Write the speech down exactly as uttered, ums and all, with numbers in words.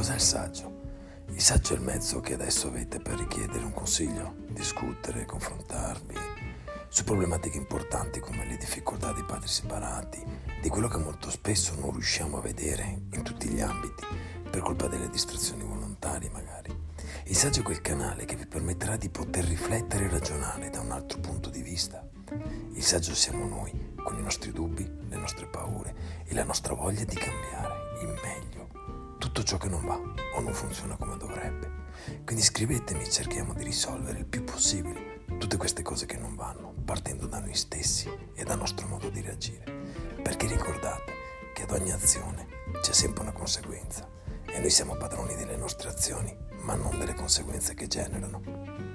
Cos'è il saggio? Il saggio è il mezzo che adesso avete per richiedere un consiglio, discutere, confrontarvi su problematiche importanti come le difficoltà dei padri separati, di quello che molto spesso non riusciamo a vedere in tutti gli ambiti per colpa delle distrazioni volontarie magari. Il saggio è quel canale che vi permetterà di poter riflettere e ragionare da un altro punto di vista. Il saggio siamo noi, con i nostri dubbi, le nostre paure e la nostra voglia di cambiare in meglio tutto ciò che non va o non funziona come dovrebbe. Quindi scrivetemi e cerchiamo di risolvere il più possibile tutte queste cose che non vanno, partendo da noi stessi e dal nostro modo di reagire. Perché ricordate che ad ogni azione c'è sempre una conseguenza e noi siamo padroni delle nostre azioni, ma non delle conseguenze che generano.